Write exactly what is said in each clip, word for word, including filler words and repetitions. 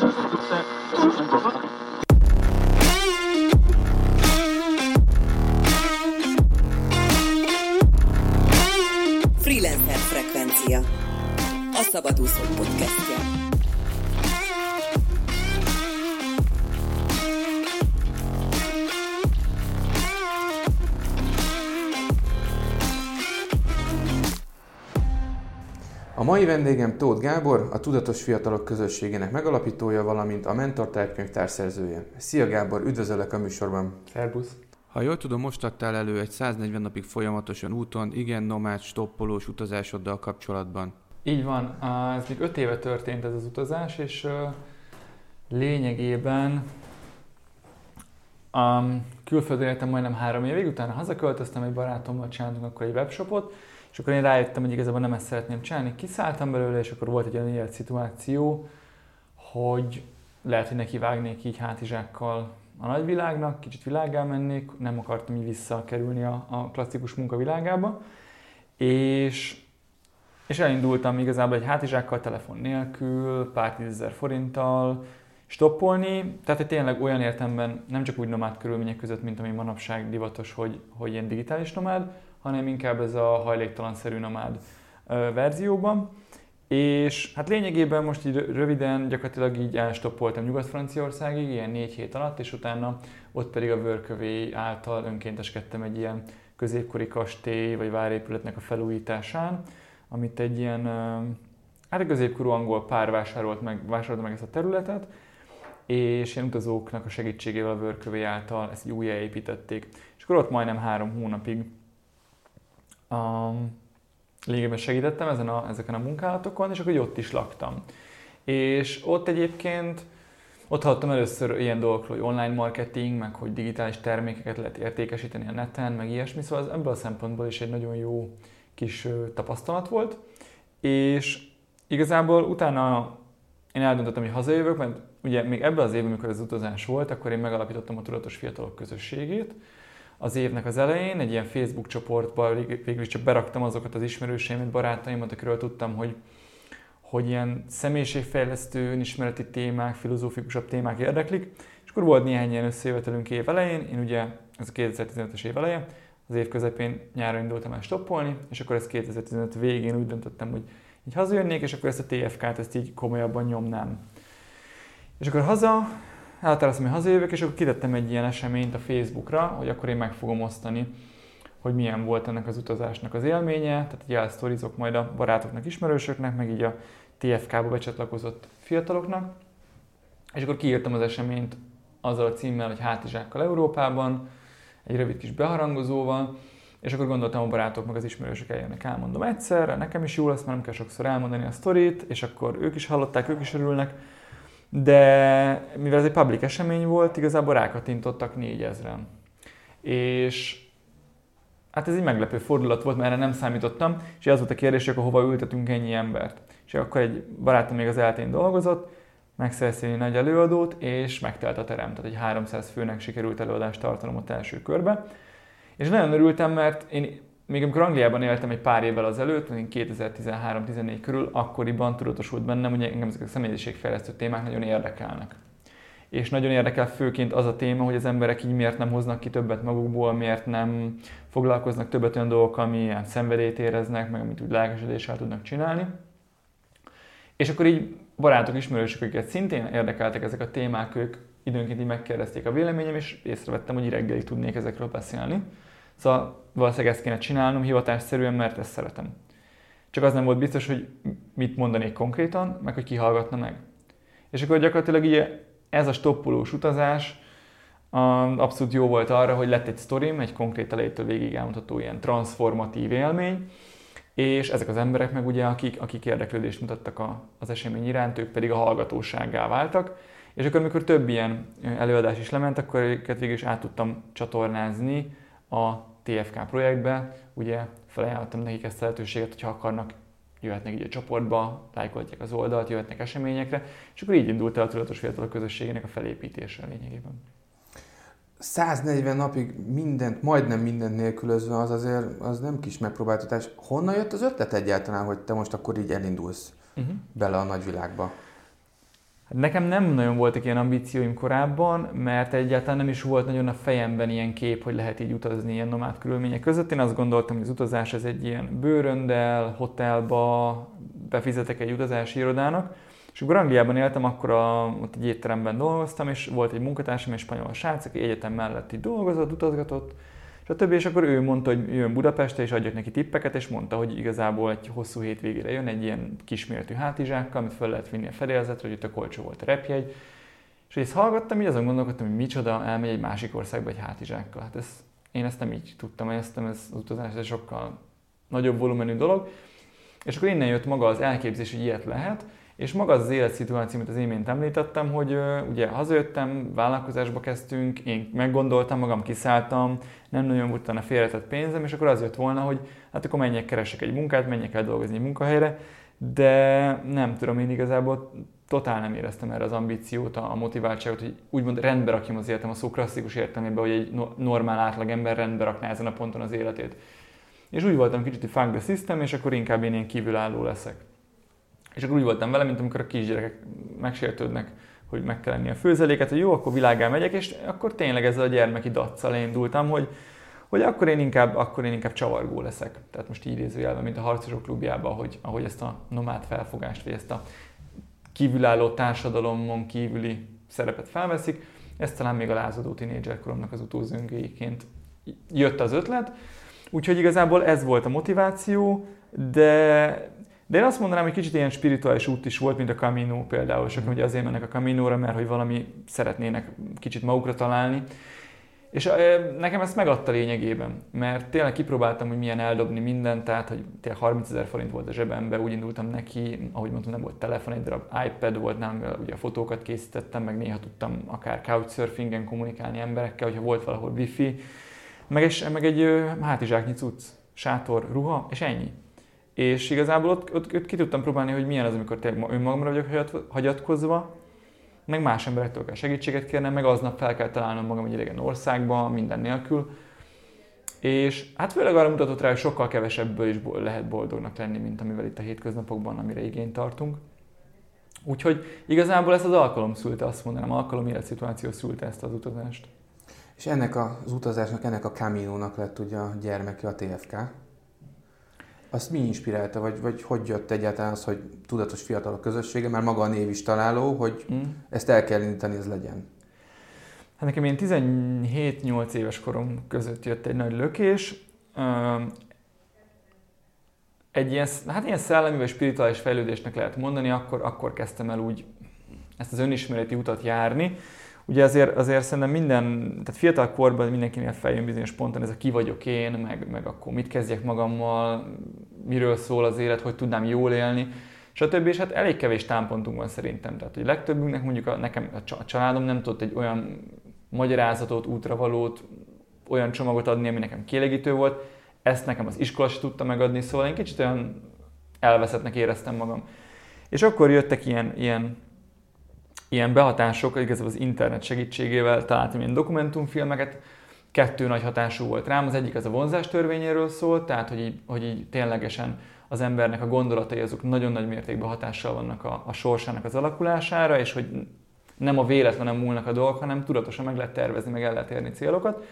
Freelancer frekvencia, a szabadúszó podcastja. A mai vendégem Tóth Gábor, a Tudatos Fiatalok közösségének megalapítója, valamint a Mentor Tribe könyvtár szerzője. Szia Gábor, üdvözöllek a műsorban. Szerbusz. Ha jól tudom, most adtál elő egy száznegyven napig folyamatosan úton, igen nomád, stoppolós utazásoddal kapcsolatban. Így van, ez még öt éve történt ez az utazás, és lényegében külföldön éltem majdnem három évig, utána hazaköltöztem, egy barátommal csináltunk akkor egy webshopot, és akkor én rájöttem, hogy igazából nem ezt szeretném csinálni, kiszálltam belőle, és akkor volt egy olyan élet szituáció, hogy lehet, hogy nekivágnék így hátizsákkal a nagyvilágnak, kicsit világgá mennék, nem akartam így visszakerülni a, a klasszikus munkavilágába, és, és elindultam igazából egy hátizsákkal, telefon nélkül, pár tízezer forinttal stoppolni, tehát tényleg olyan értelemben nem csak úgy nomád körülmények között, mint ami manapság divatos, hogy, hogy ilyen digitális nomád, hanem inkább ez a hajléktalanszerű nomád ö, verzióban. És hát lényegében most így röviden gyakorlatilag így elstoppoltam Nyugat-Franciaországig, ilyen négy hét alatt, és utána ott pedig a Vörkövé által önkénteskedtem egy ilyen középkori kastély vagy várépületnek a felújításán, amit egy ilyen, hát a középkorú angol pár vásárolt meg, vásárolta meg ezt a területet, és ilyen utazóknak a segítségével a Vörkövé által ezt újjáépítették. És akkor ott majdnem három hónapig um, lényegében segítettem ezen a, ezeken a munkálatokon, és akkor ott is laktam. És ott egyébként, ott hallottam először ilyen dolgokról, hogy online marketing, meg hogy digitális termékeket lehet értékesíteni a neten, meg ilyesmi, szóval ez ebből a szempontból is egy nagyon jó kis tapasztalat volt. És igazából utána én eldöntöttem, hogy hazajövök, mert ugye még ebben az évben, amikor az utazás volt, akkor én megalapítottam a Tudatos Fiatalok közösségét. Az évnek az elején egy ilyen Facebook csoportba végül is csak beraktam azokat az ismerőseimet, barátaimat, akiről tudtam, hogy, hogy ilyen személyiségfejlesztő, önismereti témák, filozófikusabb témák érdeklik. És akkor volt néhány ilyen összejövetelünk év elején, én ugye, ez a kétezer-tizenötös év eleje, az év közepén nyára indultam el stoppolni, és akkor ez kétezer-tizenöt végén úgy döntöttem, hogy így hazajönnék, és akkor ezt a té ef ká-t ezt így komolyabban nyomnám. És akkor haza... Elhatároztam, hogy hazajövök, és akkor kitettem egy ilyen eseményt a Facebookra, hogy akkor én meg fogom osztani, hogy milyen volt ennek az utazásnak az élménye, tehát így elsztorizok majd a barátoknak, ismerősöknek, meg így a té ef ká-ba becsatlakozott fiataloknak. És akkor kiírtam az eseményt azzal a címmel, hogy hátizsákkal Európában, egy rövid kis beharangozóval, és akkor gondoltam, a barátok meg az ismerősök eljönnek, elmondom egyszer, nekem is jó lesz, mert nem kell sokszor elmondani a sztorit, és akkor ők is hallották, ők is örülnek. De mivel ez egy public esemény volt, igazából rákattintottak négyezren. És hát ez egy meglepő fordulat volt, mert erre nem számítottam, és az volt a kérdés, hogy akkor hova ültetünk ennyi embert. És akkor egy barátom még az eltén dolgozott, megszerzett egy nagy előadót, és megtelt a terem. Tehát egy háromszáz főnek sikerült előadást tartanom ott első körbe. És nagyon örültem, mert én még amikor Angliában éltem egy pár évvel azelőtt, kétezer-tizenhárom tizennégy körül, akkoriban tudatosult bennem, hogy engem ezek a személyiségfejlesztő témák nagyon érdekelnek. És nagyon érdekel főként az a téma, hogy az emberek így miért nem hoznak ki többet magukból, miért nem foglalkoznak többet olyan dolgokkal, amilyen szenvedélyt éreznek, meg amit úgy lelkesedéssel tudnak csinálni. És akkor így barátok, ismerősök, akiket szintén érdekeltek ezek a témák, ők időnként így megkérdezték a véleményem, és észrevettem, hogy reggelig tudnék ezekről beszélni. Szóval valószínűleg ezt kéne csinálnom hivatásszerűen, mert ezt szeretem. Csak az nem volt biztos, hogy mit mondanék konkrétan, meg hogy ki hallgatna meg. És akkor gyakorlatilag így ez a stoppolós utazás abszolút jó volt arra, hogy lett egy sztorim, egy konkrét elejétől végig elmutató ilyen transformatív élmény, és ezek az emberek meg ugye, akik, akik érdeklődést mutattak a, az esemény iránt, ők pedig a hallgatósággá váltak. És akkor, amikor több ilyen előadás is lement, akkor őket végül is át tudtam csatornázni a té ef ká projektbe, ugye felajánlottam nekik ezt a lehetőséget, hogyha akarnak, jöhetnek így a csoportba, lájkolják az oldalt, jöhetnek eseményekre, és akkor így indult el a Tudatos Fiatalok közösségének a felépítése lényegében. száznegyven napig mindent, majdnem mindent nélkülözve, az azért az nem kis megpróbáltatás. Honnan jött az ötlet egyáltalán, hogy te most akkor így elindulsz uh-huh. bele a nagyvilágba? Nekem nem nagyon voltak ilyen ambícióim korábban, mert egyáltalán nem is volt nagyon a fejemben ilyen kép, hogy lehet így utazni ilyen nomád körülmények között. Én azt gondoltam, hogy az utazás ez egy ilyen bőröndel, hotelba, befizetek egy utazási irodának. És akkor Angliában éltem, akkor a, ott egy étteremben dolgoztam, és volt egy munkatársam, egy spanyol srác, aki egyetem mellett így dolgozott, utazgatott, és a többi, és akkor ő mondta, hogy jön Budapestre, és adjak neki tippeket, és mondta, hogy igazából egy hosszú hétvégére jön egy ilyen kisméretű hátizsákkal, amit fel lehet vinni a fedélzetre, hogy itt a kolcsó volt a repjegy. És ezt hallgattam, így azon gondolkodtam, hogy micsoda, elmegy egy másik országba egy hátizsákkal. Hát ez, én ezt nem így tudtam, ezt az utazás, ez sokkal nagyobb volumenű dolog. És akkor innen jött maga az elképzés, hogy ilyet lehet. És maga az, az életszituáció, amit az imént említettem, hogy ö, ugye hazajöttem, vállalkozásba kezdtünk, én meggondoltam magam, kiszálltam, nem nagyon volt utána félretett pénzem, és akkor az jött volna, hogy hát akkor menjek, keresek egy munkát, menjek el dolgozni egy munkahelyre, de nem tudom, én igazából totál nem éreztem erre az ambíciót, a motiváltságot, hogy úgymond rendbe rakjam az életem, a szó klasszikus értelmében, hogy egy no- normál átlagember rendbe rakná ezen a ponton az életét. És úgy voltam kicsit, hogy fuck the system, és akkor inkább én ilyen kívülálló leszek. És akkor úgy voltam vele, mint amikor a kisgyerekek megsértődnek, hogy meg kell enni a főzeléket, hogy jó, akkor világgá megyek, és akkor tényleg ezzel a gyermeki daccal indultam, hogy, hogy akkor, én inkább, akkor én inkább csavargó leszek. Tehát most így idézőjelben, mint a Harcosok klubjában, hogy, ahogy ezt a nomád felfogást, vagy ezt a kívülálló társadalomon kívüli szerepet felveszik, ez talán még a lázadó tínédzserkoromnak az utózöngéiként jött az ötlet. Úgyhogy igazából ez volt a motiváció, de... De én azt mondanám, hogy kicsit ilyen spirituális út is volt, mint a Camino például. Sokan ugye azért mennek a Caminóra, mert hogy valami szeretnének kicsit magukra találni. És nekem ezt megadta lényegében, mert tényleg kipróbáltam, hogy milyen eldobni mindent, tehát hogy tényleg harmincezer forint volt a zsebemben, úgy indultam neki, ahogy mondtam, nem volt telefon, egy darab iPad volt nálam, ugye a fotókat készítettem, meg néha tudtam akár couchsurfingen kommunikálni emberekkel, hogyha volt valahol wifi, meg egy, meg egy hátizsáknyi cucc, sátor, ruha, és ennyi. És igazából ott, ott, ott ki tudtam próbálni, hogy milyen az, amikor tényleg önmagamra vagyok hagyatkozva, meg más emberektől kell segítséget kérnem, meg aznap fel kell találnom magam egy idegen országba, minden nélkül. És hát főleg arra mutatott rá, hogy sokkal kevesebből is lehet boldognak lenni, mint amivel itt a hétköznapokban, amire igényt tartunk. Úgyhogy igazából ezt az alkalom szülte, azt mondanám, alkalom életszituáció szülte ezt az utazást. És ennek az utazásnak, ennek a Caminónak lett ugye a gyermeki, a té ef ká. Azt mi inspirálta, vagy, vagy hogy jött egyáltalán az, hogy tudatos fiatalok közössége, már maga a név is találó, hogy mm. ezt el kell indítani, ez legyen? Hát nekem én tizenhét-nyolc éves korom között jött egy nagy lökés. Egy ilyen, hát ilyen szellemi vagy spirituális fejlődésnek lehet mondani, akkor, akkor kezdtem el úgy ezt az önismereti utat járni. Ugye azért, azért szerintem minden, tehát fiatal korban mindenkinél feljön bizonyos ponton ez a ki vagyok én, meg, meg akkor mit kezdjek magammal, miről szól az élet, hogy tudnám jól élni, stb. És hát elég kevés támpontunk van szerintem. Tehát hogy legtöbbünknek mondjuk a, nekem a családom nem tudott egy olyan magyarázatot, útravalót, olyan csomagot adni, ami nekem kielégítő volt. Ezt nekem az iskola se tudta megadni, szóval én kicsit olyan elveszettnek éreztem magam. És akkor jöttek ilyen... ilyen Ilyen behatások, igazából az internet segítségével találtam ilyen dokumentumfilmeket, kettő nagy hatású volt rám, az egyik az a vonzás törvényéről szólt, tehát hogy így, hogy így ténylegesen az embernek a gondolatai azok nagyon nagy mértékben hatással vannak a, a sorsának az alakulására, és hogy nem a véletlenem múlnak a dolgok, hanem tudatosan meg lehet tervezni, meg el lehet érni célokat.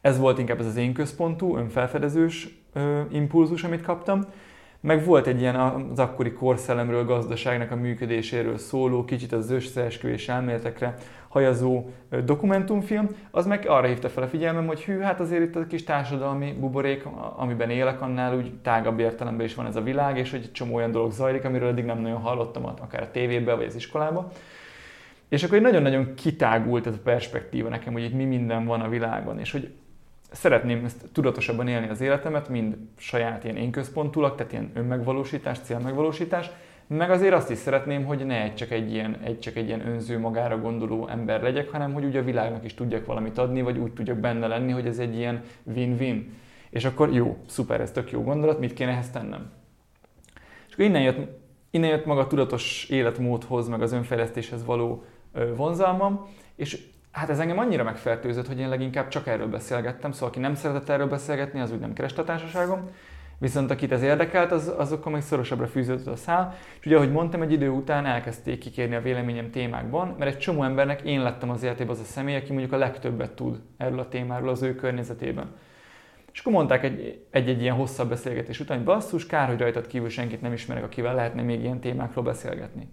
Ez volt inkább ez az én központú, önfelfedezős ö, impulzus, amit kaptam. Meg volt egy ilyen az akkori korszellemről, gazdaságnak a működéséről szóló, kicsit az összeesküvés elméletekre hajazó dokumentumfilm, az meg arra hívta fel a figyelmem, hogy hű, hát azért itt a kis társadalmi buborék, amiben élek, annál úgy tágabb értelemben is van ez a világ, és hogy egy csomó olyan dolog zajlik, amiről eddig nem nagyon hallottam, akár a tévében, vagy az iskolában. És akkor nagyon-nagyon kitágult ez a perspektíva nekem, hogy itt mi minden van a világban, és hogy szeretném ezt tudatosabban élni az életemet, mind saját ilyen énközpontúlag, tehát ilyen önmegvalósítás, célmegvalósítás, meg azért azt is szeretném, hogy ne egy csak egy ilyen, egy csak egy ilyen önző, magára gondoló ember legyek, hanem hogy ugye a világnak is tudjak valamit adni, vagy úgy tudjak benne lenni, hogy ez egy ilyen win-win. És akkor jó, szuper, ez tök jó gondolat, mit kéne ehhez tennem? És akkor innen jött, innen jött maga a tudatos életmódhoz, meg az önfejlesztéshez való vonzalmam, és hát ez engem annyira megfertőzött, hogy én leginkább csak erről beszélgettem, szóval aki nem szeretett erről beszélgetni, az úgy nem kereste a társaságom. Viszont akit ez érdekelt, az, azokkal meg szorosabbra fűződött a szál. És ugye, ahogy mondtam, egy idő után elkezdték kikérni a véleményem témákban, mert egy csomó embernek én lettem az életében az a személy, aki mondjuk a legtöbbet tud erről a témáról az ő környezetében. És akkor mondták egy-egy ilyen hosszabb beszélgetés után, hogy basszus, kár, hogy rajtad kívül senkit nem ismerek, akivel lehetne még ilyen témákról beszélgetni.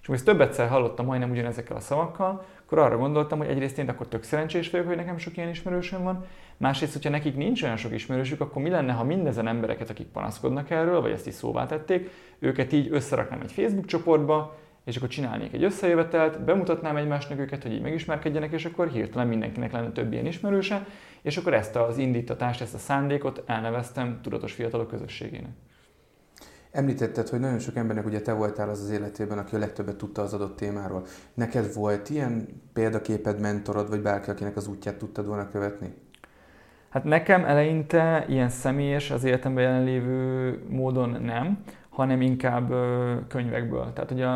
És amikor több egyszer hallottam majdnem ugyanezekkel a szavakkal, akkor arra gondoltam, hogy egyrészt én akkor tök szerencsés vagyok, hogy nekem sok ilyen ismerősöm van, másrészt, hogyha nekik nincs olyan sok ismerősük, akkor mi lenne, ha mindezen embereket, akik panaszkodnak erről, vagy ezt is szóvá tették, őket így összeraknám egy Facebook csoportba, és akkor csinálnék egy összejövetelt, bemutatnám egymásnak őket, hogy így megismerkedjenek, és akkor hirtelen mindenkinek lenne több ilyen ismerőse, és akkor ezt az indítatást, ezt a szándékot elneveztem Tudatos Fiatalok Közösségének. Említetted, hogy nagyon sok embernek ugye te voltál az az életében, aki a legtöbbet tudta az adott témáról. Neked volt ilyen példaképed, mentorod, vagy bárki, akinek az útját tudtad volna követni? Hát nekem eleinte ilyen személyes, az életemben jelenlévő módon nem, hanem inkább könyvekből. Tehát ugye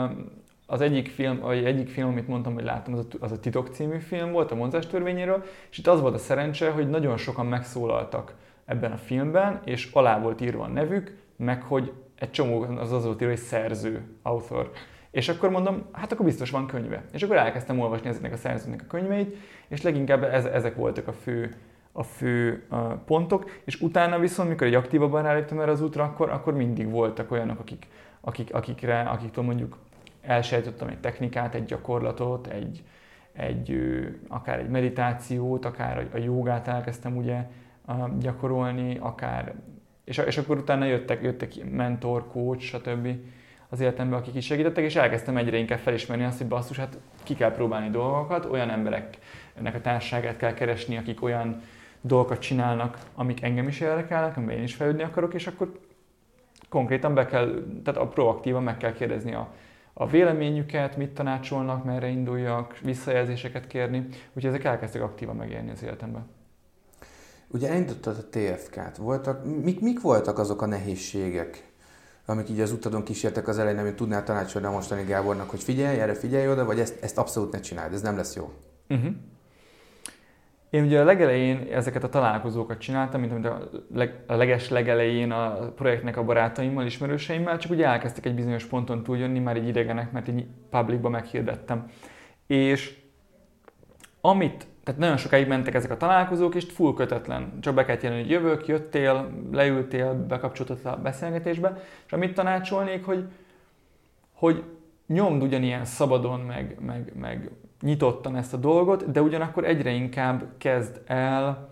az egyik film, vagy egyik film, amit mondtam, hogy láttam, az a, az a Titok című film volt, a vonzás törvényéről, és itt az volt a szerencse, hogy nagyon sokan megszólaltak ebben a filmben, és alá volt írva a nevük, meg hogy egy csomó az az volt írva, hogy szerző, author. És akkor mondom, hát akkor biztos van könyve. És akkor elkezdtem olvasni ezeknek a szerzőnek a könyveit, és leginkább ez, ezek voltak a fő, a fő uh, pontok. És utána viszont, mikor egy aktívabban ráléptem erre az útra, akkor, akkor mindig voltak olyanok, akik, akik, akikre, akiktől mondjuk elsajátítottam egy technikát, egy gyakorlatot, egy, egy, akár egy meditációt, akár a jogát elkezdtem ugye uh, gyakorolni, akár... És, és akkor utána jöttek, jöttek mentor, coach, stb. Az életemben, akik is segítettek, és elkezdtem egyre inkább felismerni azt, hogy basszus, hát ki kell próbálni dolgokat, olyan embereknek a társaságát kell keresni, akik olyan dolgokat csinálnak, amik engem is érdekelnek, amiben én is fejlődni akarok, és akkor konkrétan be kell, tehát a proaktívan meg kell kérdezni a, a véleményüket, mit tanácsolnak, merre induljak, visszajelzéseket kérni, úgyhogy ezek elkezdtek aktívan megélni az életemben. Ugye elindítottad a té ef ká-t, voltak, mik, mik voltak azok a nehézségek, amik így az utadon kísértek az elején, amit tudnál tanácsolni a mostani Gábornak, hogy figyelj, erre figyelj oda, vagy ezt, ezt abszolút ne csináld, ez nem lesz jó? Uh-huh. Én ugye a legelején ezeket a találkozókat csináltam, mint amit a, leg, a leges legelején a projektnek a barátaimmal, ismerőseimmel, csak ugye elkezdtek egy bizonyos ponton túljönni, már így idegenek, mert így publicba meghirdettem. És amit Tehát nagyon sokáig mentek ezek a találkozók, és full kötetlen. Csak be kellett jelenni, hogy jövök, jöttél, leültél, bekapcsoltad a beszélgetésbe, és amit tanácsolnék, hogy, hogy nyomd ugyanilyen szabadon, meg, meg, meg nyitottan ezt a dolgot, de ugyanakkor egyre inkább kezd el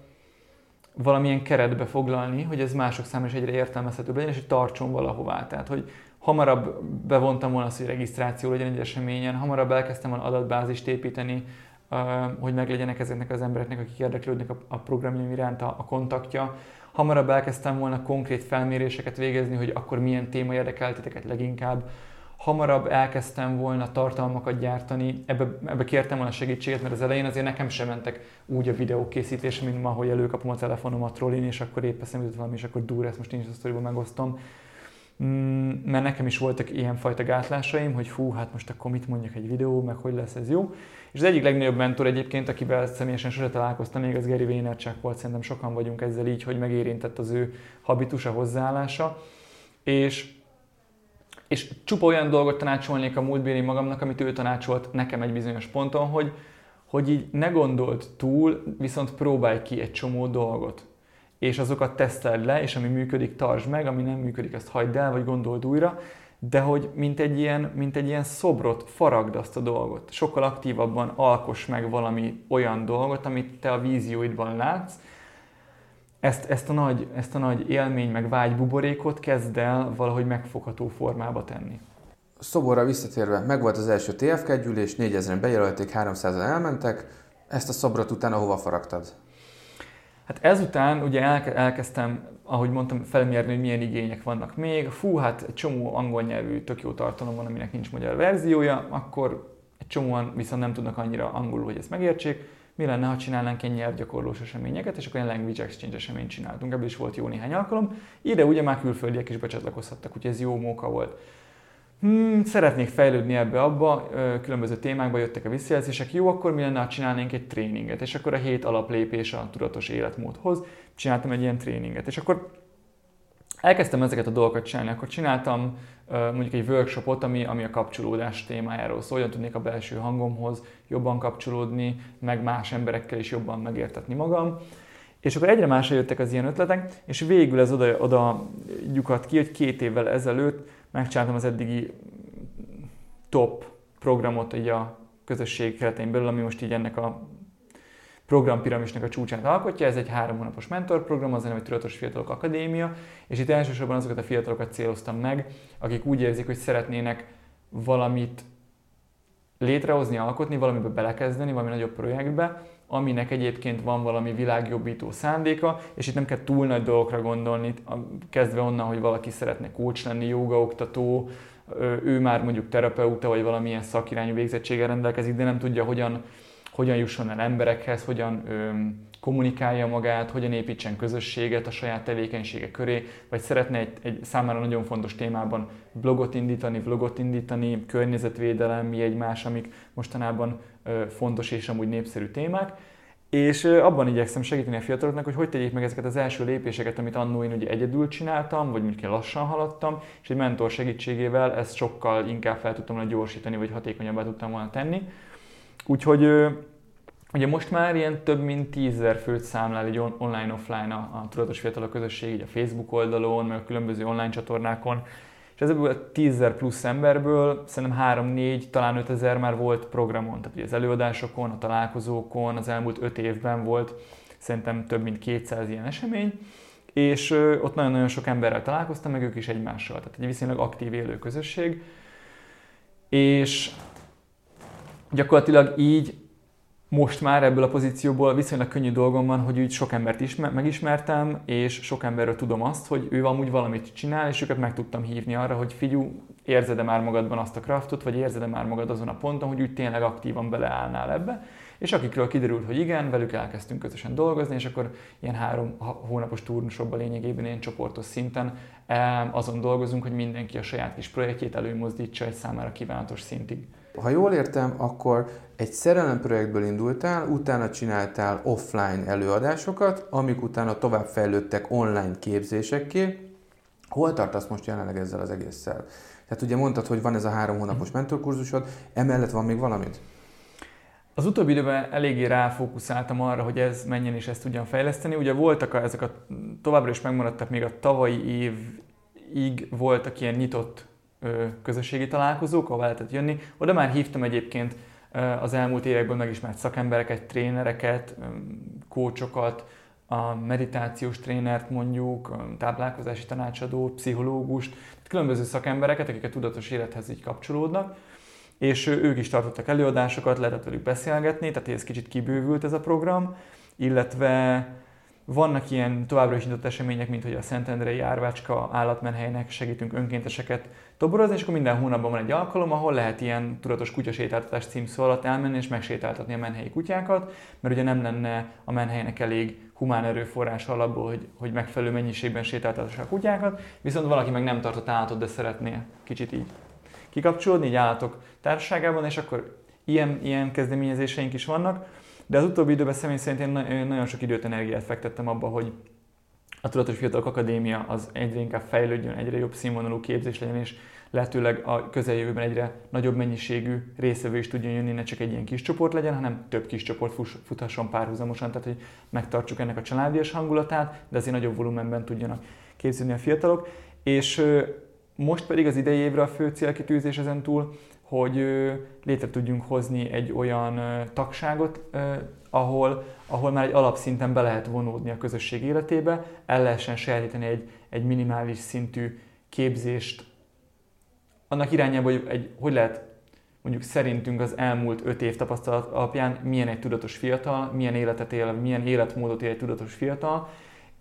valamilyen keretbe foglalni, hogy ez mások számára is egyre értelmezhetőbb legyen, és hogy tartson valahová. Tehát, hogy hamarabb bevontam volna azt, hogy regisztráció legyen egy eseményen, hamarabb elkezdtem volna adatbázist építeni, hogy meglegyenek ezeknek az embereknek, akik érdeklődnek a programjaim iránt a kontaktja. Hamarabb elkezdtem volna konkrét felméréseket végezni, hogy akkor milyen téma érdekel titeket leginkább. Hamarabb elkezdtem volna tartalmakat gyártani, ebbe, ebbe kértem volna segítséget, mert az elején azért nekem sem mentek úgy a videókészítés, mint ma, hogy előkapom a telefonomat rollin, és akkor épp eszembe jutott valami, és akkor durr, ezt most én is a sztoriban megosztom. Mert nekem is voltak ilyenfajta gátlásaim, hogy hú, hát most akkor mit mondjak egy videó, meg hogy lesz ez jó. És az egyik legnagyobb mentor egyébként, akivel személyesen sose találkoztam, még az Gary Vaynerchuk volt, szerintem sokan vagyunk ezzel így, hogy megérintett az ő habitusa, hozzáállása. És, és csupa olyan dolgot tanácsolnék a múltbéli magamnak, amit ő tanácsolt nekem egy bizonyos ponton, hogy, hogy így ne gondold túl, viszont próbálj ki egy csomó dolgot. És azokat teszteld le, és ami működik, tartsd meg, ami nem működik, azt hagyd el, vagy gondold újra, de hogy mint egy ilyen, mint egy ilyen szobrot faragd azt a dolgot. Sokkal aktívabban alkoss meg valami olyan dolgot, amit te a vízióidban látsz. Ezt, ezt, a nagy, ezt a nagy élmény, meg vágybuborékot kezd el valahogy megfogható formába tenni. Szoborra visszatérve, megvolt az első té ef ká gyűlés, négyezren bejelölték, háromszázan elmentek. Ezt a szobrot utána hova faragtad? Hát ezután ugye elke, elkezdtem, ahogy mondtam, felmérni, hogy milyen igények vannak még. Fú, hát egy csomó angol nyelvű tök jó tartalom van, aminek nincs magyar verziója, akkor egy csomóan viszont nem tudnak annyira angolul, hogy ezt megértsék. Mi lenne, ha csinálnánk ilyen nyelvgyakorlós eseményeket, és akkor ilyen language exchange eseményt csináltunk. Ebből is volt jó néhány alkalom. Ide ugye már külföldiek is becsatlakozhattak, úgyhogy ez jó móka volt. Hmm, szeretnék fejlődni ebbe-abba, különböző témákba jöttek a visszajelzések, jó, akkor mi lenne, ha csinálnénk egy tréninget, és akkor a hét alaplépés a tudatos életmódhoz, csináltam egy ilyen tréninget, és akkor elkezdtem ezeket a dolgokat csinálni, akkor csináltam mondjuk egy workshopot, ami, ami a kapcsolódás témájáról szól, hogyan tudnék a belső hangomhoz jobban kapcsolódni, meg más emberekkel is jobban megértetni magam. És akkor egyre másra jöttek az ilyen ötletek, és végül ez oda, oda lyukadt ki, hogy két évvel ezelőtt megcsináltam az eddigi top programot így a közösség keretein belül, ami most így ennek a programpiramisnak a csúcsát alkotja. Ez egy három hónapos mentorprogram, az a neve, hogy Tudatos Fiatalok Akadémia, és itt elsősorban azokat a fiatalokat céloztam meg, akik úgy érzik, hogy szeretnének valamit létrehozni, alkotni, valamibe belekezdeni, valami nagyobb projektbe, aminek egyébként van valami világjobbító szándéka, és itt nem kell túl nagy dolgokra gondolni, kezdve onnan, hogy valaki szeretne coach lenni, jógaoktató, ő már mondjuk terapeuta, vagy valamilyen szakirányú végzettséggel rendelkezik, de nem tudja, hogyan, hogyan jusson el emberekhez, hogyan ö, kommunikálja magát, hogyan építsen közösséget a saját tevékenysége köré, vagy szeretne egy, egy számára nagyon fontos témában blogot indítani, vlogot indítani, környezetvédelem, mi egymás, amik mostanában ö, fontos és amúgy népszerű témák. És ö, abban igyekszem segíteni a fiataloknak, hogy hogy tegyék meg ezeket az első lépéseket, amit annó én ugye egyedül csináltam, vagy mondjuk én lassan haladtam, és egy mentor segítségével ezt sokkal inkább fel tudtam volna gyorsítani, vagy hatékonyabbá tudtam volna tenni. Úgyhogy ugye most már ilyen több mint tízezer főt számlál így online-offline a, a Tudatos Fiatalok Közösség, így a Facebook oldalon, meg a különböző online csatornákon. És ezekből a tízezer plusz emberből szerintem három-négy, talán ötezer már volt programon. Tehát ugye az előadásokon, a találkozókon, az elmúlt öt évben volt szerintem több mint kétszáz ilyen esemény. És ott nagyon-nagyon sok emberrel találkoztam, meg ők is egymással. Tehát egy viszonylag aktív élő közösség. És gyakorlatilag így most már ebből a pozícióból viszonylag könnyű dolgom van, hogy úgy sok embert ismer- megismertem, és sok emberről tudom azt, hogy ő amúgy valamit csinál, és őket meg tudtam hívni arra, hogy figyú, érzed-e már magadban azt a craftot, vagy érzed-e már magad azon a ponton, hogy úgy tényleg aktívan beleállnál ebbe. És akikről kiderült, hogy igen, velük elkezdtünk közösen dolgozni, és akkor ilyen három hónapos turnusokban lényegében ilyen csoportos szinten azon dolgozunk, hogy mindenki a saját kis projektjét előmozdítsa egy számára kívánatos szintig. Ha jól értem, akkor egy szerelemprojektből indultál, utána csináltál offline előadásokat, amik utána továbbfejlődtek online képzésekké. Hol tartasz most jelenleg ezzel az egésszel? Tehát ugye mondtad, hogy van ez a három hónapos mentorkurzusod, emellett van még valamit? Az utóbbi időben eléggé ráfókuszáltam arra, hogy ez menjen és ezt tudjam fejleszteni. Ugye voltak a, ezek a, továbbra is megmaradtak, még a tavalyi évig voltak ilyen nyitott közösségi találkozók, ahol lehetett jönni. Oda már hívtam egyébként az elmúlt években megismert szakembereket, trénereket, kócsokat, a meditációs trénert mondjuk, táplálkozási tanácsadót, pszichológust, különböző szakembereket, akik a tudatos élethez így kapcsolódnak, és ők is tartottak előadásokat, lehetett velük beszélgetni, tehát ez kicsit kibővült ez a program, illetve vannak ilyen továbbra is nyitott események, mint hogy a Szentendrei Árvácska állatmenhelynek segítünk önkénteseket toborozni, és akkor minden hónapban van egy alkalom, ahol lehet ilyen tudatos kutyasétáltatás címszó alatt elmenni és megsétáltatni a menhelyi kutyákat, mert ugye nem lenne a menhelynek elég humán erőforrás alapból, hogy, hogy megfelelő mennyiségben sétáltatassa a kutyákat, viszont valaki meg nem tartott állatot, de szeretné kicsit így kikapcsolódni, így állatok társaságában, és akkor ilyen, ilyen kezdeményezéseink is vannak. De az utóbbi időben személy szerint én nagyon sok időt, energiát fektettem abba, hogy a Tudatos Fiatalok Akadémia az egyre inkább fejlődjön, egyre jobb színvonalú képzés legyen, és lehetőleg a közeljövőben egyre nagyobb mennyiségű részvevő is tudjon jönni, ne csak egy ilyen kis csoport legyen, hanem több kis csoport futhasson párhuzamosan, tehát hogy megtartsuk ennek a családias hangulatát, de azért nagyobb volumenben tudjanak képződni a fiatalok. És most pedig az idei évre a fő célkitűzés ezen túl, hogy létre tudjunk hozni egy olyan tagságot, ahol, ahol már egy alapszinten be lehet vonódni a közösség életébe, el lehessen sajátítani egy, egy minimális szintű képzést annak irányába, hogy egy, hogy lehet mondjuk szerintünk az elmúlt öt év tapasztalat alapján milyen egy tudatos fiatal, milyen életet él, milyen életmódot él egy tudatos fiatal,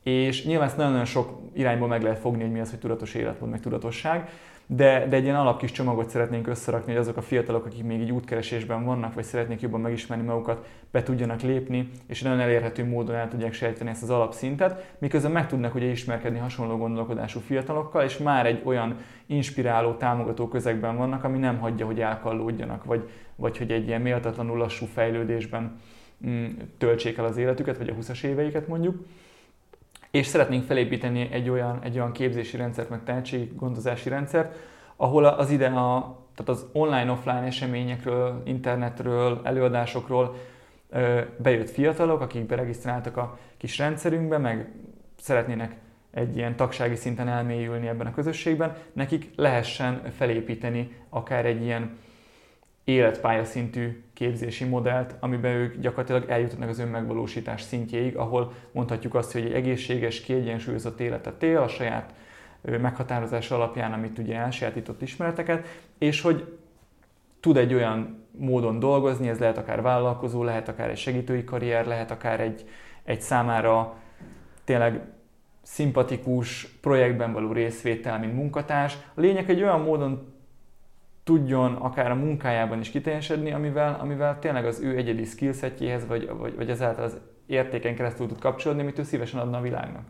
és nyilván ezt nagyon-nagyon sok irányból meg lehet fogni, hogy mi az, hogy tudatos életmód, meg tudatosság. De, de egy ilyen alapkis csomagot szeretnénk összerakni, hogy azok a fiatalok, akik még így útkeresésben vannak, vagy szeretnék jobban megismerni magukat, be tudjanak lépni, és nagyon elérhető módon el tudják sejteni ezt az alapszintet, miközben meg tudnak ugye ismerkedni hasonló gondolkodású fiatalokkal, és már egy olyan inspiráló, támogató közegben vannak, ami nem hagyja, hogy elkallódjanak, vagy, vagy hogy egy ilyen méltatlanul lassú fejlődésben mm, töltsék el az életüket, vagy a huszas éveiket mondjuk. és szeretnénk felépíteni egy olyan, egy olyan képzési rendszert, meg tehetséggondozási rendszert, ahol az ide a, tehát az online-offline eseményekről, internetről, előadásokról bejött fiatalok, akik beregisztráltak a kis rendszerünkbe, meg szeretnének egy ilyen tagsági szinten elmélyülni ebben a közösségben, nekik lehessen felépíteni akár egy ilyen életpályaszintű képzési modellt, amiben ők gyakorlatilag eljutatnak az önmegvalósítás szintjéig, ahol mondhatjuk azt, hogy egy egészséges, kiegyensúlyozott életet él a saját meghatározása alapján, amit ugye elsajátított ismereteket, és hogy tud egy olyan módon dolgozni, ez lehet akár vállalkozó, lehet akár egy segítői karrier, lehet akár egy, egy számára tényleg szimpatikus projektben való részvétel, mint munkatárs. A lényeg, hogy olyan módon tudjon akár a munkájában is kiteljesedni, amivel, amivel tényleg az ő egyedi skillsetjéhez, vagy, vagy, vagy ezáltal az értéken keresztül tud kapcsolódni, amit ő szívesen adna a világnak.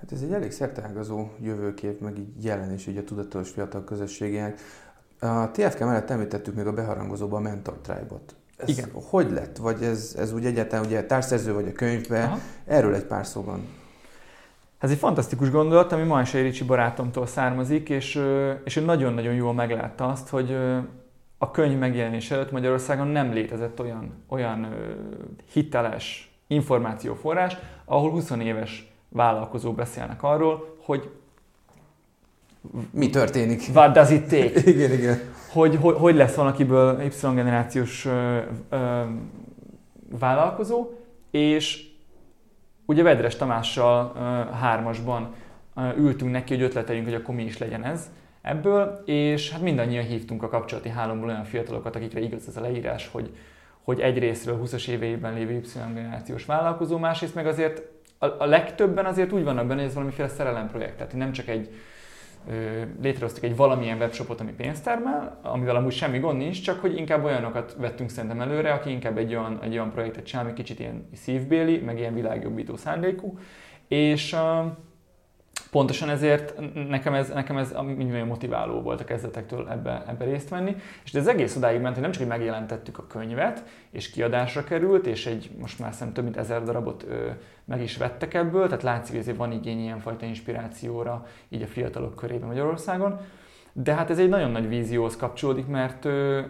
Hát ez egy elég szerteágazó jövőkép, meg így jelen is így a tudatos fiatal közösségének. A té ef ká mellett említettük még a beharangozóban a Mentor Tribe-ot. Ez igen. Hogy lett? Vagy ez, ez úgy egyáltalán, ugye társszerző vagy a könyvben, aha. Erről egy pár szóban. Ez egy fantasztikus gondolat, ami Maisei Ricsi barátomtól származik, és, és ő nagyon-nagyon jól meglátta azt, hogy a könyv megjelenés előtt Magyarországon nem létezett olyan, olyan hiteles információforrás, ahol húsz éves vállalkozók beszélnek arról, hogy mi történik? What does it take? igen, igen. Hogy, hogy, hogy lesz valakiből Y-generációs vállalkozó, és ugye Vedres Tamással uh, hármasban uh, ültünk neki, hogy ötleteljünk, hogy akkor mi is legyen ez ebből, és hát mindannyian hívtunk a kapcsolati hálomból olyan fiatalokat, akikre igaz ez a leírás, hogy, hogy egyrésztről húszas éveiben lévő Y-generációs vállalkozó, másrészt meg azért a, a legtöbben azért úgy vannak benne, hogy ez valamiféle szerelemprojekt, tehát nem csak egy létrehoztuk egy valamilyen webshopot, ami pénzt termel, amivel amúgy semmi gond nincs, csak hogy inkább olyanokat vettünk szerintem előre, aki inkább egy olyan, egy olyan projektet csinál, ami kicsit ilyen szívbéli, meg ilyen világjobbító szándékú, és uh, pontosan ezért nekem ez, nekem ez mindjárt motiváló volt a kezdetektől ebbe, ebbe részt venni, és ez egész odáig ment, hogy nem csak hogy megjelentettük a könyvet, és kiadásra került, és egy most már szerintem több mint ezer darabot ö, meg is vettek ebből, tehát látszik, hogy azért van igény ilyenfajta inspirációra így a fiatalok körében Magyarországon, de hát ez egy nagyon nagy vízióhoz kapcsolódik, mert ö,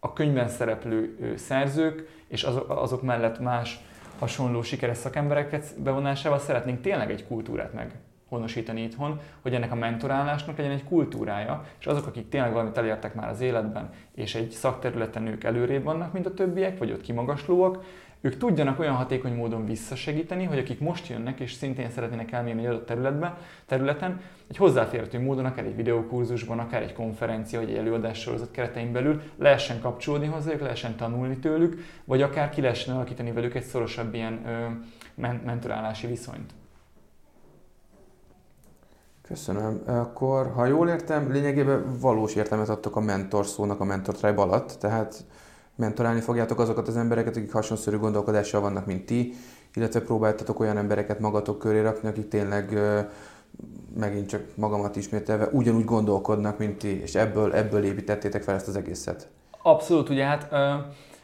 a könyvben szereplő ö, szerzők, és azok, azok mellett más hasonló sikeres szakembereket bevonásával szeretnénk tényleg egy kultúrát meg honosítani itthon, hogy ennek a mentorálásnak legyen egy kultúrája, és azok, akik tényleg valamit elértek már az életben, és egy szakterületen ők előrébb vannak, mint a többiek, vagy ott kimagaslóak, ők tudjanak olyan hatékony módon visszasegíteni, hogy akik most jönnek, és szintén szeretnének elmérni egy adott területbe, területen, egy hozzáférhető módon, akár egy videókurzusban, akár egy konferencia, vagy egy előadássorozat keretein belül lehessen kapcsolódni hozzájuk, lehessen tanulni tőlük, vagy akár ki lehessen alakítani velük egy szorosabb ilyen ö, mentorálási viszonyt. Köszönöm. Akkor, ha jól értem, lényegében valós értelmet adtok a mentor szónak a Mentor Tribe alatt, tehát mentorálni fogjátok azokat az embereket, akik hasonszörű gondolkodással vannak, mint ti, illetve próbáltatok olyan embereket magatok köré rakni, akik tényleg, megint csak magamat ismételve, ugyanúgy gondolkodnak, mint ti, és ebből, ebből építettétek fel ezt az egészet. Abszolút, ugye hát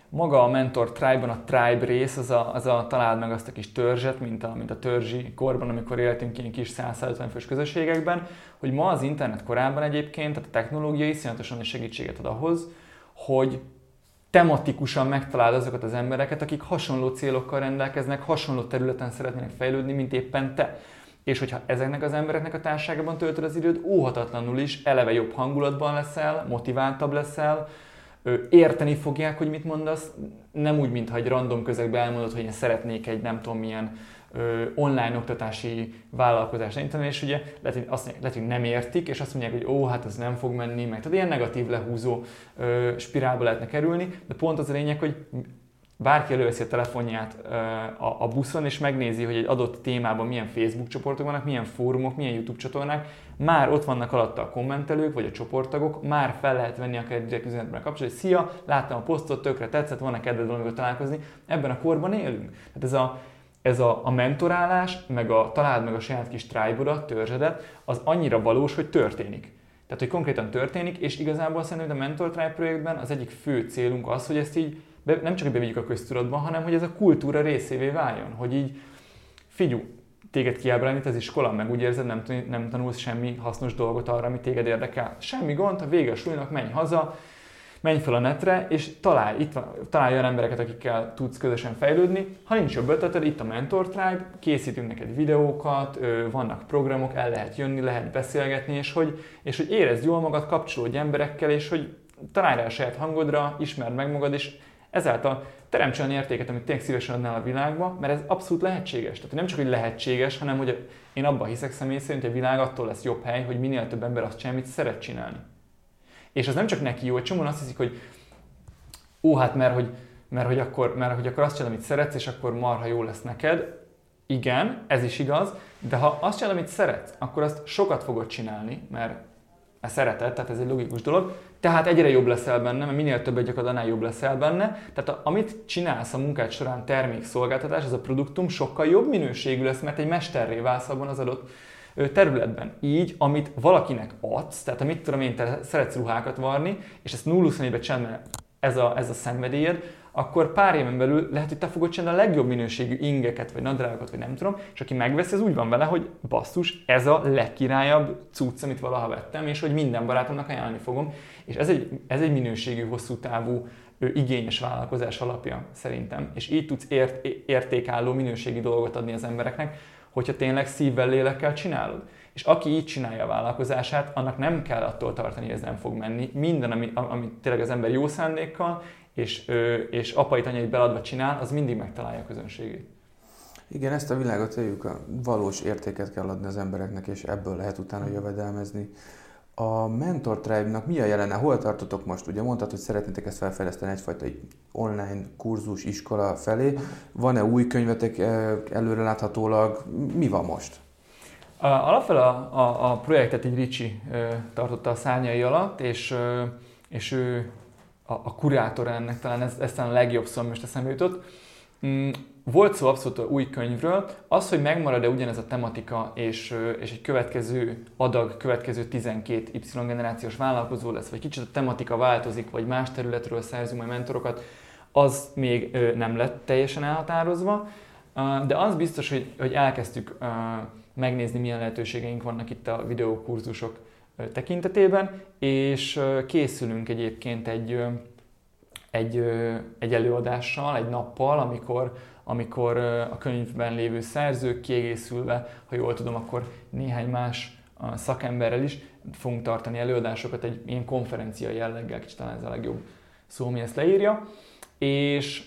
maga a Mentor Tribe-ban a tribe rész, az a, az a találd meg azt a kis törzset, mint a, mint a törzsi korban, amikor éltünk ilyen kis száz-százötven fős közösségekben, hogy ma az internet korában egyébként, tehát a technológia iszonyatosan is segítséget ad ahhoz, hogy tematikusan megtaláld azokat az embereket, akik hasonló célokkal rendelkeznek, hasonló területen szeretnének fejlődni, mint éppen te. És hogyha ezeknek az embereknek a társaságában töltöd az időt, óhatatlanul is eleve jobb hangulatban leszel, motiváltabb leszel, érteni fogják, hogy mit mondasz, nem úgy, mintha egy random közegbe elmondod, hogy én szeretnék egy nem tudom milyen ö, online oktatási vállalkozást indítani, és ugye lehet, hogy, azt, lehet, hogy nem értik, és azt mondják, hogy ó, hát ez nem fog menni, meg tehát ilyen negatív lehúzó ö, spirálba lehetne kerülni, de pont az a lényeg, hogy bárki előveszi a telefonját ö, a, a buszon, és megnézi, hogy egy adott témában milyen Facebook csoportok vannak, milyen fórumok, milyen YouTube csatornák, már ott vannak alatta a kommentelők, vagy a csoporttagok, már fel lehet venni akár egy direkt üzenetben kapcsolatban, hogy szia, láttam a posztot, tökre tetszett, van-e kedved valamivel találkozni, ebben a korban élünk. Tehát ez a, ez a, a mentorálás, meg a találd meg a saját kis tribe-odat, törzsedet, az annyira valós, hogy történik. Tehát, hogy konkrétan történik, és igazából szerintem, hogy a Mentor Tribe projektben az egyik fő célunk az, hogy ezt így be, nem csak hogy bevigyük a köztudatban, hanem hogy ez a kultúra részévé váljon, hogy így figyú, téged kiábránít az iskola, meg úgy érzed, nem, nem tanulsz semmi hasznos dolgot arra, ami téged érdekel. Semmi gond, ha vége a súlynak, menj haza, menj fel a netre, és találj, itt van, találj olyan embereket, akikkel tudsz közösen fejlődni. Ha nincs jobb ötleted, itt a Mentor Tribe, készítünk neked videókat, vannak programok, el lehet jönni, lehet beszélgetni, és hogy, és hogy érezd jól magad, kapcsolódj emberekkel, és hogy találj rá a saját hangodra, ismerd meg magad, és ezáltal teremts olyan értéket, amit tényleg szívesen adnál a világba, mert ez abszolút lehetséges. Tehát nem csak, hogy lehetséges, hanem hogy én abban hiszek személy szerint, hogy a világ attól lesz jobb hely, hogy minél több ember azt csinál, amit szeret csinálni. És az nem csak neki jó, hogy csomóan azt hiszik, hogy ó, hát mert hogy, mert, hogy akkor, mert hogy akkor azt csinál, amit szeretsz, és akkor marha jó lesz neked. Igen, ez is igaz, de ha azt csinál, amit szeretsz, akkor azt sokat fogod csinálni, mert szereted, tehát ez egy logikus dolog, tehát egyre jobb leszel benne, mert minél többet gyakorod, annál jobb leszel benne. Tehát a, amit csinálsz a munkád során, termékszolgáltatás, ez a produktum sokkal jobb minőségű lesz, mert egy mesterré válsz abban az adott területben. Így, amit valakinek adsz, tehát amit tudom én, te szeretsz ruhákat varni, és ezt nulla-huszonnégyben csinálni, ez a, ez a szenvedélyed, akkor pár éven belül lehet, hogy te fogod csinálni a legjobb minőségű ingeket, vagy nadrágokat, vagy nem tudom, és aki megveszi, az úgy van vele, hogy basszus, ez a legkirályabb cucc, amit valaha vettem, és hogy minden barátomnak ajánlani fogom. És ez egy, ez egy minőségű, hosszú távú, igényes vállalkozás alapja szerintem. És így tudsz ért, értékálló, minőségi dolgot adni az embereknek, hogyha tényleg szívvel, lélekkel csinálod. És aki így csinálja a vállalkozását, annak nem kell attól tartani, hogy ez nem fog menni. Minden, ami, ami tényleg az ember jó szándékkal, és, és apait, anyait beladva csinál, az mindig megtalálja a közönségét. Igen, ezt a világot éljük, a valós értéket kell adni az embereknek, és ebből lehet utána jövedelmezni. A Mentor Tribe-nak mi a jelene? Hol tartotok most? Ugye mondtad, hogy szeretnétek ezt felfejleszteni egyfajta online kurzus iskola felé. Van-e új könyvetek előreláthatólag? Mi van most? A, alapvetően a, a, a projektet egy Ricsi tartotta a szárnyai alatt, és, és ő a, a kurátora ennek, talán ez, ez talán a legjobb szó, most eszembe jutott. Volt szó abszolút a új könyvről. Az, hogy megmarad-e ugyanez a tematika, és, és egy következő adag, következő tizenkét Y-generációs vállalkozó lesz, vagy kicsit a tematika változik, vagy más területről szerzünk majd mentorokat, az még nem lett teljesen elhatározva. De az biztos, hogy, hogy elkezdtük megnézni, milyen lehetőségeink vannak itt a videókurzusok tekintetében, és készülünk egyébként egy, egy, egy előadással, egy nappal, amikor, amikor a könyvben lévő szerzők kiegészülve, ha jól tudom, akkor néhány más szakemberrel is fogunk tartani előadásokat, egy ilyen konferencia jelleggel, kicsit talán ez a legjobb szó, ami ezt leírja, és,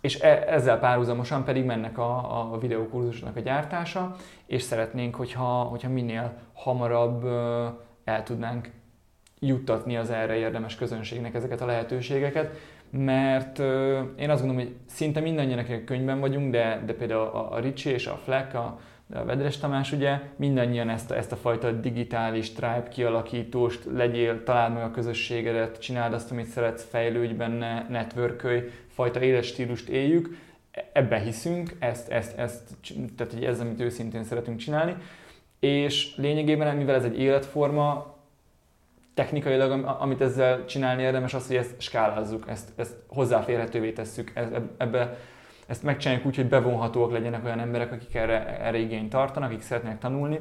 és ezzel párhuzamosan pedig mennek a, a videókurzusnak a gyártása, és szeretnénk, hogyha, hogyha minél hamarabb el tudnánk juttatni az erre érdemes közönségnek ezeket a lehetőségeket, mert én azt gondolom, hogy szinte mindannyian, akik könyvben vagyunk, de, de például a, a Ricsi és a Fleck, a, a Vedres Tamás, ugye, mindannyian ezt a, ezt a fajta digitális tribe kialakítóst, legyél, találd meg a közösségedet, csináld azt, amit szeretsz, fejlődj benne, networkölj, fajta életstílust éljük, ebben hiszünk, ezt, ezt, ezt, tehát hogy ez, amit őszintén szeretünk csinálni, és lényegében, mivel ez egy életforma, technikailag, amit ezzel csinálni érdemes, az, hogy ezt skálázzuk, ezt, ezt hozzáférhetővé tesszük, ebbe, ezt megcsináljuk úgy, hogy bevonhatóak legyenek olyan emberek, akik erre, erre igényt tartanak, akik szeretnének tanulni,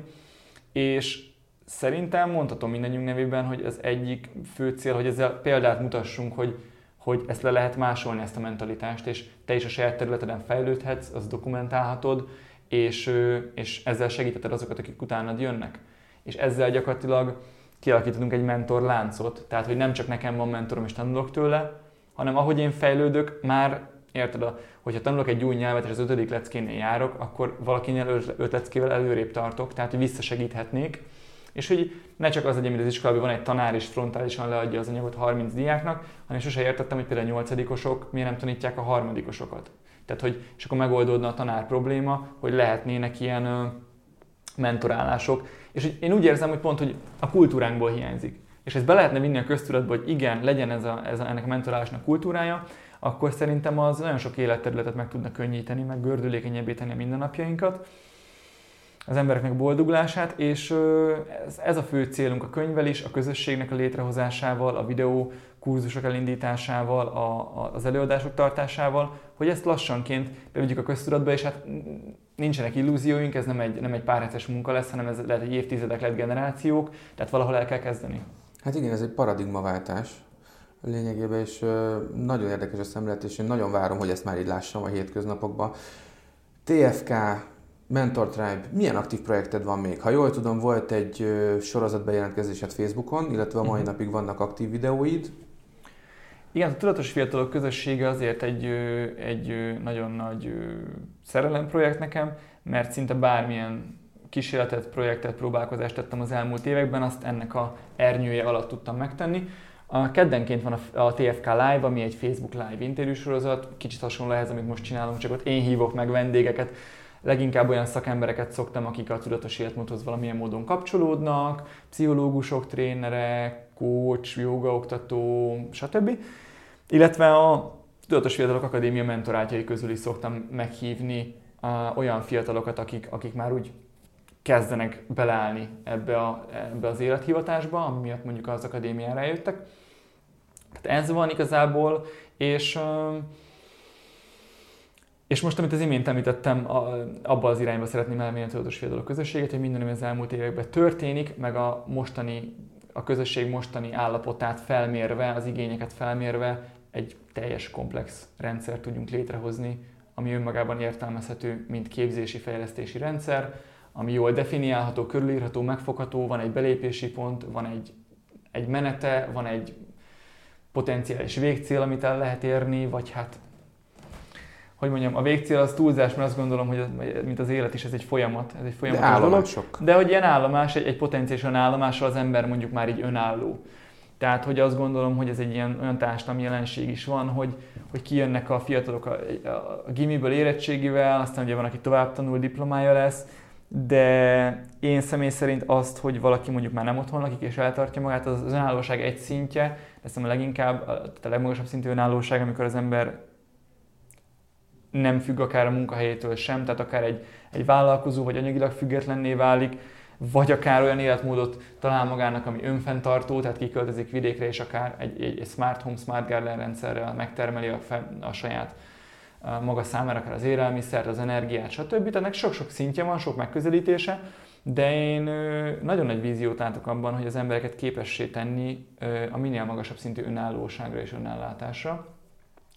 és szerintem mondhatom mindannyiunk nevében, hogy az egyik fő cél, hogy ezzel példát mutassunk, hogy, hogy ezt le lehet másolni, ezt a mentalitást, és te is a saját területeden fejlődhetsz, azt dokumentálhatod, és, és ezzel segítheted azokat, akik utánad jönnek. És ezzel gyakorlatilag kialakítottunk egy mentorláncot, tehát hogy nem csak nekem van mentorom és tanulok tőle, hanem ahogy én fejlődök, már érted, a, hogyha tanulok egy új nyelvet és az ötödik leckénél járok, akkor valakinél öt leckével előrébb tartok, tehát hogy visszasegíthetnék, és hogy ne csak az legyen, mint az iskolában van egy tanár és frontálisan leadja az anyagot harminc diáknak, hanem sose értettem, hogy például a nyolcadikosok miért nem tanítják a harmadikosokat. Tehát, hogy és akkor megoldódna a tanár probléma, hogy lehetnének ilyen mentorálások, és én úgy érzem, hogy pont, hogy a kultúránkból hiányzik. És ezt be lehetne vinni a köztudatba, hogy igen, legyen ez a, ez a, ennek a mentorálásnak kultúrája, akkor szerintem az nagyon sok életterületet meg tudna könnyíteni, meg gördülékenyebbé tenni a mindennapjainkat, az embereknek boldoglását, és ez, ez a fő célunk a könyvvel is, a közösségnek a létrehozásával, a videókurzusok elindításával, a, a, az előadások tartásával, hogy ezt lassanként bevegyük a köztudatba, és hát nincsenek illúzióink, ez nem egy, nem egy pár hetes munka lesz, hanem ez lehet egy évtizedek, lehet generációk, tehát valahol el kell kezdeni. Hát igen, ez egy paradigmaváltás lényegében, és nagyon érdekes a szemlélet, és én nagyon várom, hogy ezt már így lássam a hétköznapokban. té ef ká, Mentor Tribe, milyen aktív projekted van még? Ha jól tudom, volt egy sorozatbejelentkezésed Facebookon, illetve a mai uh-huh. napig vannak aktív videóid. Igen, a Tudatos Fiatalok közössége azért egy, egy nagyon nagy szerelemprojekt nekem, mert szinte bármilyen kísérletet, projektet, próbálkozást tettem az elmúlt években, azt ennek a ernyője alatt tudtam megtenni. A keddenként van a té ef ká Live, ami egy Facebook Live interjúsorozat, kicsit hasonló ehhez, amit most csinálunk, csak ott én hívok meg vendégeket. Leginkább olyan szakembereket szoktam, akik a tudatos életmódhoz valamilyen módon kapcsolódnak, pszichológusok, trénerek, coach, jogaoktató, stb. Illetve a Tudatos Fiatalok Akadémia mentorátjai közül is szoktam meghívni olyan fiatalokat, akik, akik már úgy kezdenek beleállni ebbe, a, ebbe az élethivatásba, ami miatt mondjuk az akadémiára eljöttek. Tehát ez van igazából, és, és most, amit az imént említettem, abba az irányba szeretném elmélni a Tudatos Fiatalok közösséget, hogy minden, ami az elmúlt években történik, meg a mostani a közösség mostani állapotát felmérve, az igényeket felmérve egy teljes komplex rendszert tudjunk létrehozni, ami önmagában értelmezhető, mint képzési, fejlesztési rendszer, ami jól definiálható, körülírható, megfogható, van egy belépési pont, van egy, egy menete, van egy potenciális végcél, amit el lehet érni, vagy hát, hogy mondjam, a végcél az túlzás, mert azt gondolom, hogy az, mint az élet is, ez egy folyamat, ez egy folyamatos dolog. De hogy ilyen állomás, egy, egy potenciális önállomással az ember mondjuk már így önálló. Tehát, hogy azt gondolom, hogy ez egy ilyen olyan társadalmi jelenség is van, hogy, hogy kijönnek a fiatalok a, a gimiből érettségivel, aztán ugye van, aki tovább tanul, diplomája lesz, de én személy szerint azt, hogy valaki mondjuk már nem otthon lakik és eltartja magát, az önállóság egy szintje, hiszem a leginkább, a legmagasabb szintű önállóság, amikor az ember nem függ akár a munkahelyétől sem, tehát akár egy, egy vállalkozó vagy anyagilag függetlenné válik, vagy akár olyan életmódot talál magának, ami önfenntartó, tehát kiköltözik vidékre, és akár egy, egy, egy smart home, smart garden rendszerrel megtermeli a, a saját a maga számára akár az élelmiszert, az energiát, stb. Tehát sok-sok szintje van, sok megközelítése, de én nagyon nagy víziót látok abban, hogy az embereket képessé tenni a minél magasabb szintű önállóságra és önállátásra.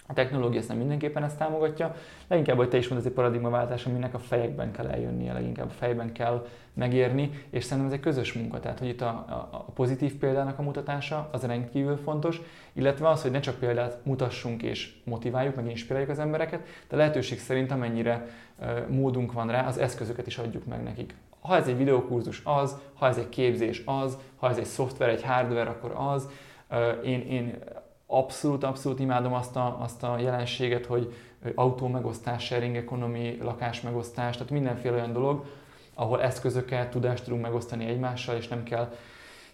A technológia ezt nem mindenképpen ezt támogatja, leginkább, hogy te is mondod, ez egy paradigmaváltás, aminek a fejekben kell eljönnie, leginkább a fejben kell megérni, és szerintem ez egy közös munka, tehát hogy itt a, a, a pozitív példának a mutatása, az rendkívül fontos, illetve az, hogy ne csak példát mutassunk és motiváljuk, meg inspiráljuk az embereket, de lehetőség szerint amennyire e, módunk van rá, az eszközöket is adjuk meg nekik. Ha ez egy videókurzus az, ha ez egy képzés az, ha ez egy szoftver, egy hardware, akkor az. E, én, én Abszolút, abszolút imádom azt a, azt a jelenséget, hogy autómegosztás, sharing economy, lakásmegosztás, tehát mindenféle olyan dolog, ahol eszközöket, tudást tudunk megosztani egymással, és nem kell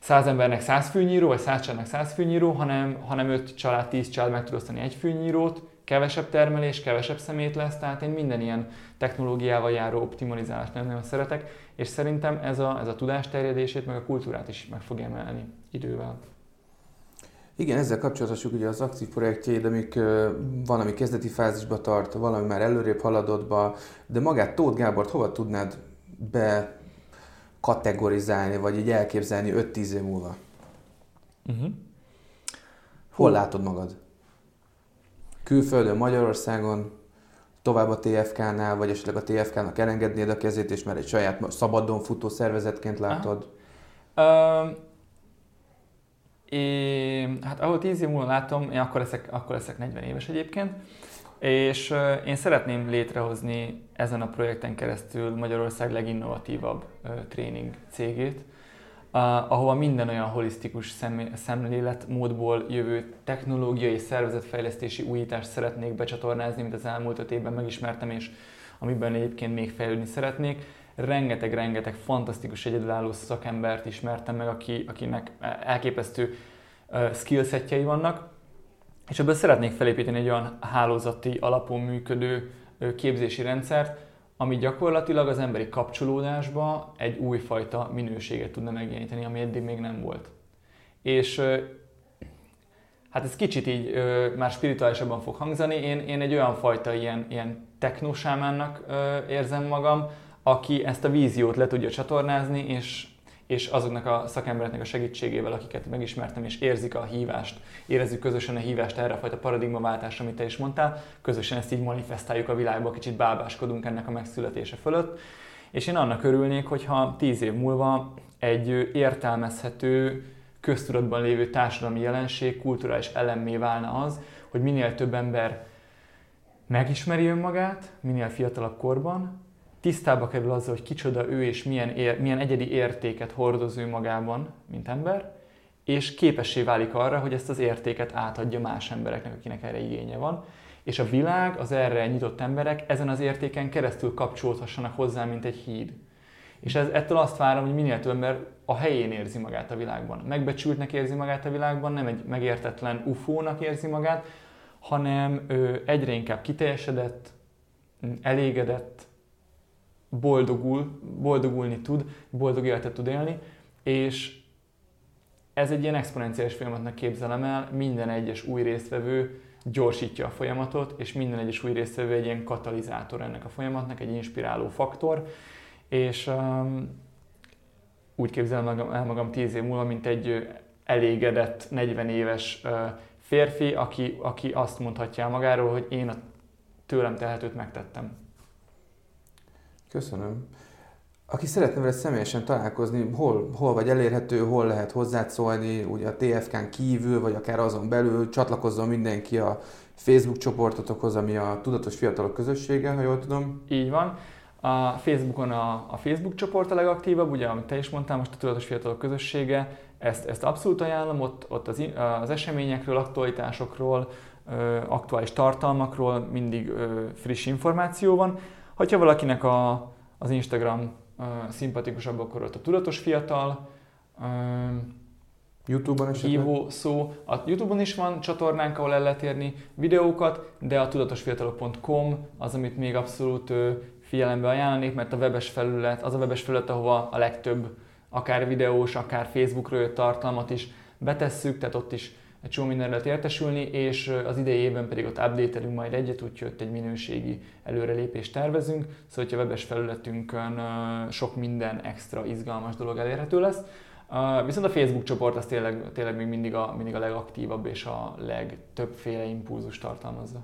száz embernek száz fűnyíró, vagy száz családnak száz fűnyíró, hanem, hanem öt család, tíz család meg tud osztani egy fűnyírót, kevesebb termelés, kevesebb szemét lesz, tehát én minden ilyen technológiával járó optimalizálást nagyon-nagyon szeretek, és szerintem ez a, ez a tudás terjedését, meg a kultúrát is meg fog emelni idővel. Igen, ezzel kapcsolatosak ugye az aktív projektjeid, amik valami kezdeti fázisba tart, valami már előrébb haladottba, de magát Tóth Gábort hova tudnád bekategorizálni, vagy így elképzelni öt-tíz év múlva? Uh-huh. Hol látod magad? Külföldön, Magyarországon, tovább a té ef ká-nál, vagy esetleg a té ef ká-nak elengednéd a kezét, és már egy saját szabadon futó szervezetként látod? Uh-huh. Um... É, hát ahol tíz év múlva látom, én akkor leszek, akkor leszek negyven éves egyébként, és én szeretném létrehozni ezen a projekten keresztül Magyarország leginnovatívabb tréning cégét, ahova minden olyan holisztikus szemléletmódból jövő technológiai és szervezetfejlesztési újítást szeretnék becsatornázni, mint az elmúlt öt évben megismertem, és amiben egyébként még fejlődni szeretnék. Rengeteg-rengeteg fantasztikus egyedülálló szakembert ismertem meg, aki, akinek elképesztő uh, skillsetjei vannak, és ebből szeretnék felépíteni egy olyan hálózati alapon működő uh, képzési rendszert, ami gyakorlatilag az emberi kapcsolódásba egy újfajta minőséget tudna megjeleníteni, ami eddig még nem volt. És uh, hát ez kicsit így ö, már spirituálisabban fog hangzani, én, én egy olyan fajta ilyen, ilyen technosámánnak ö, érzem magam, aki ezt a víziót le tudja csatornázni, és, és azoknak a szakembereknek a segítségével, akiket megismertem, és érzik a hívást, érezzük közösen a hívást erre a fajta paradigmaváltásra, amit te is mondtál, közösen ezt így manifestáljuk a világba, kicsit bábáskodunk ennek a megszületése fölött, és én annak örülnék, hogyha tíz év múlva egy értelmezhető, köztudatban lévő társadalmi jelenség, kulturális elemmé válna az, hogy minél több ember megismeri önmagát, minél fiatalabb korban, tisztába kerül azzal, hogy kicsoda ő és milyen, ér, milyen egyedi értéket hordoz ő magában, mint ember, és képessé válik arra, hogy ezt az értéket átadja más embereknek, akinek erre igénye van, és a világ, az erre nyitott emberek ezen az értéken keresztül kapcsolódhassanak hozzá, mint egy híd. És ez, ettől azt várom, hogy minél több ember a helyén érzi magát a világban. Megbecsültnek érzi magát a világban, nem egy megértetlen ufónak érzi magát, hanem ő egyre inkább kiteljesedett, elégedett, boldogul, boldogulni tud, boldog életet tud élni, és ez egy ilyen exponenciális folyamatnak képzelem el, minden egyes új résztvevő gyorsítja a folyamatot, és minden egyes új résztvevő egy ilyen katalizátor ennek a folyamatnak, egy inspiráló faktor, és um, úgy képzelem el magam tíz év múlva, mint egy elégedett, negyven éves uh, férfi, aki, aki azt mondhatja magáról, hogy én a tőlem telhetőt megtettem. Köszönöm. Aki szeretne veled személyesen találkozni, hol, hol vagy elérhető, hol lehet hozzád szólni, ugye a té ef kán kívül, vagy akár azon belül, csatlakozzon mindenki a Facebook csoportotokhoz, ami a Tudatos Fiatalok Közössége, ha jól tudom. Így van. A Facebookon a, a Facebook csoport a legaktívabb, ugye, amit te is mondtál, most a Tudatos Fiatalok Közössége, ezt, ezt abszolút ajánlom, ott, ott az, az eseményekről, aktualitásokról, aktuális tartalmakról mindig friss információ van. Hogyha valakinek a, az Instagram szimpatikusabb, akkor ott a Tudatos Fiatal, YouTube-on esetleg? Hívó szó. A YouTube-on is van csatornánk, ahol el lehet érni videókat, de a tudatos fiatalok pont com az, amit még abszolút figyelembe ajánlanék, mert a webes felület, az a webes felület, ahova a legtöbb akár videós, akár Facebookról jött tartalmat is betesszük, tehát ott is egy csomó mindenre lehet értesülni, és az idei évben pedig ott update-elünk majd egyet, úgyhogy ott egy minőségi előrelépést tervezünk, szóval hogyha a webes felületünkön sok minden extra izgalmas dolog elérhető lesz. Viszont a Facebook csoport az tényleg, tényleg még mindig a, mindig a legaktívabb és a legtöbbféle impulzus tartalmazza.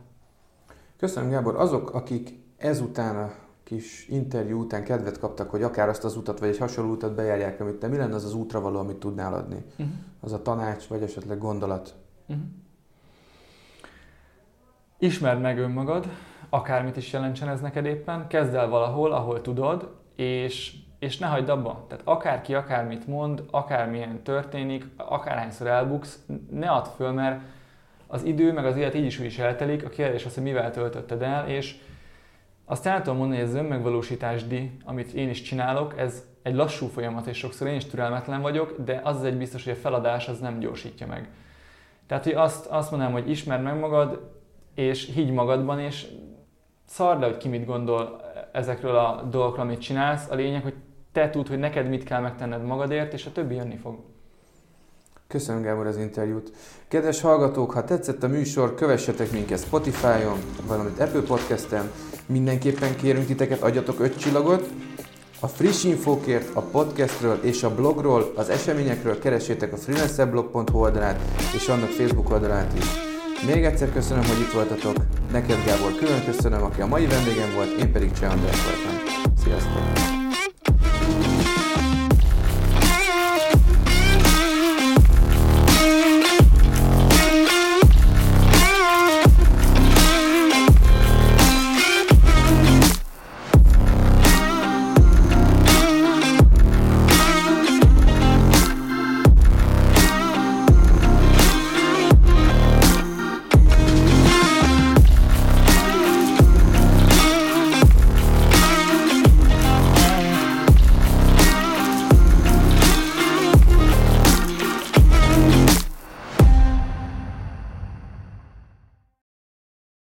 Köszönöm, Gábor! Azok, akik ezután a kis interjú után kedvet kaptak, hogy akár azt az utat, vagy egy hasonló utat bejárják, amit te, mi lenne az az útra való, amit tudnál adni? Uh-huh. Az a tanács, vagy esetleg gondolat? Uh-huh. Ismerd meg önmagad, akármit is jelentsen ez neked éppen, kezd el valahol, ahol tudod, és, és ne hagyd abba. Tehát akárki akármit mond, akármilyen történik, akárhányszor elbuksz, ne add föl, mert az idő, meg az élet így is úgy is eltelik, a kérdés az, hogy mivel töltötted el, és azt el tudom mondani, hogy ez az önmegvalósításdi, amit én is csinálok, ez egy lassú folyamat, és sokszor én is türelmetlen vagyok, de az egy biztos, hogy a feladás az nem gyorsítja meg. Tehát, hogy azt, azt mondanám, hogy ismerd meg magad, és higgy magadban, és szard le, hogy ki mit gondol ezekről a dolgokról, amit csinálsz. A lényeg, hogy te tudd, hogy neked mit kell megtenned magadért, és a többi jönni fog. Köszönöm, Gábor, az interjút. Kedves hallgatók, ha tetszett a műsor, kövessetek minket Spotify-on, valamint Apple Podcast-en. Mindenképpen kérünk titeket, adjatok öt csillagot. A friss infókért, a podcastről és a blogról, az eseményekről keressétek a freelancerblog pont hu oldalát és annak Facebook oldalát is. Még egyszer köszönöm, hogy itt voltatok. Neked, Gábor, külön köszönöm, aki a mai vendégem volt, én pedig Cseh András voltam. Sziasztok!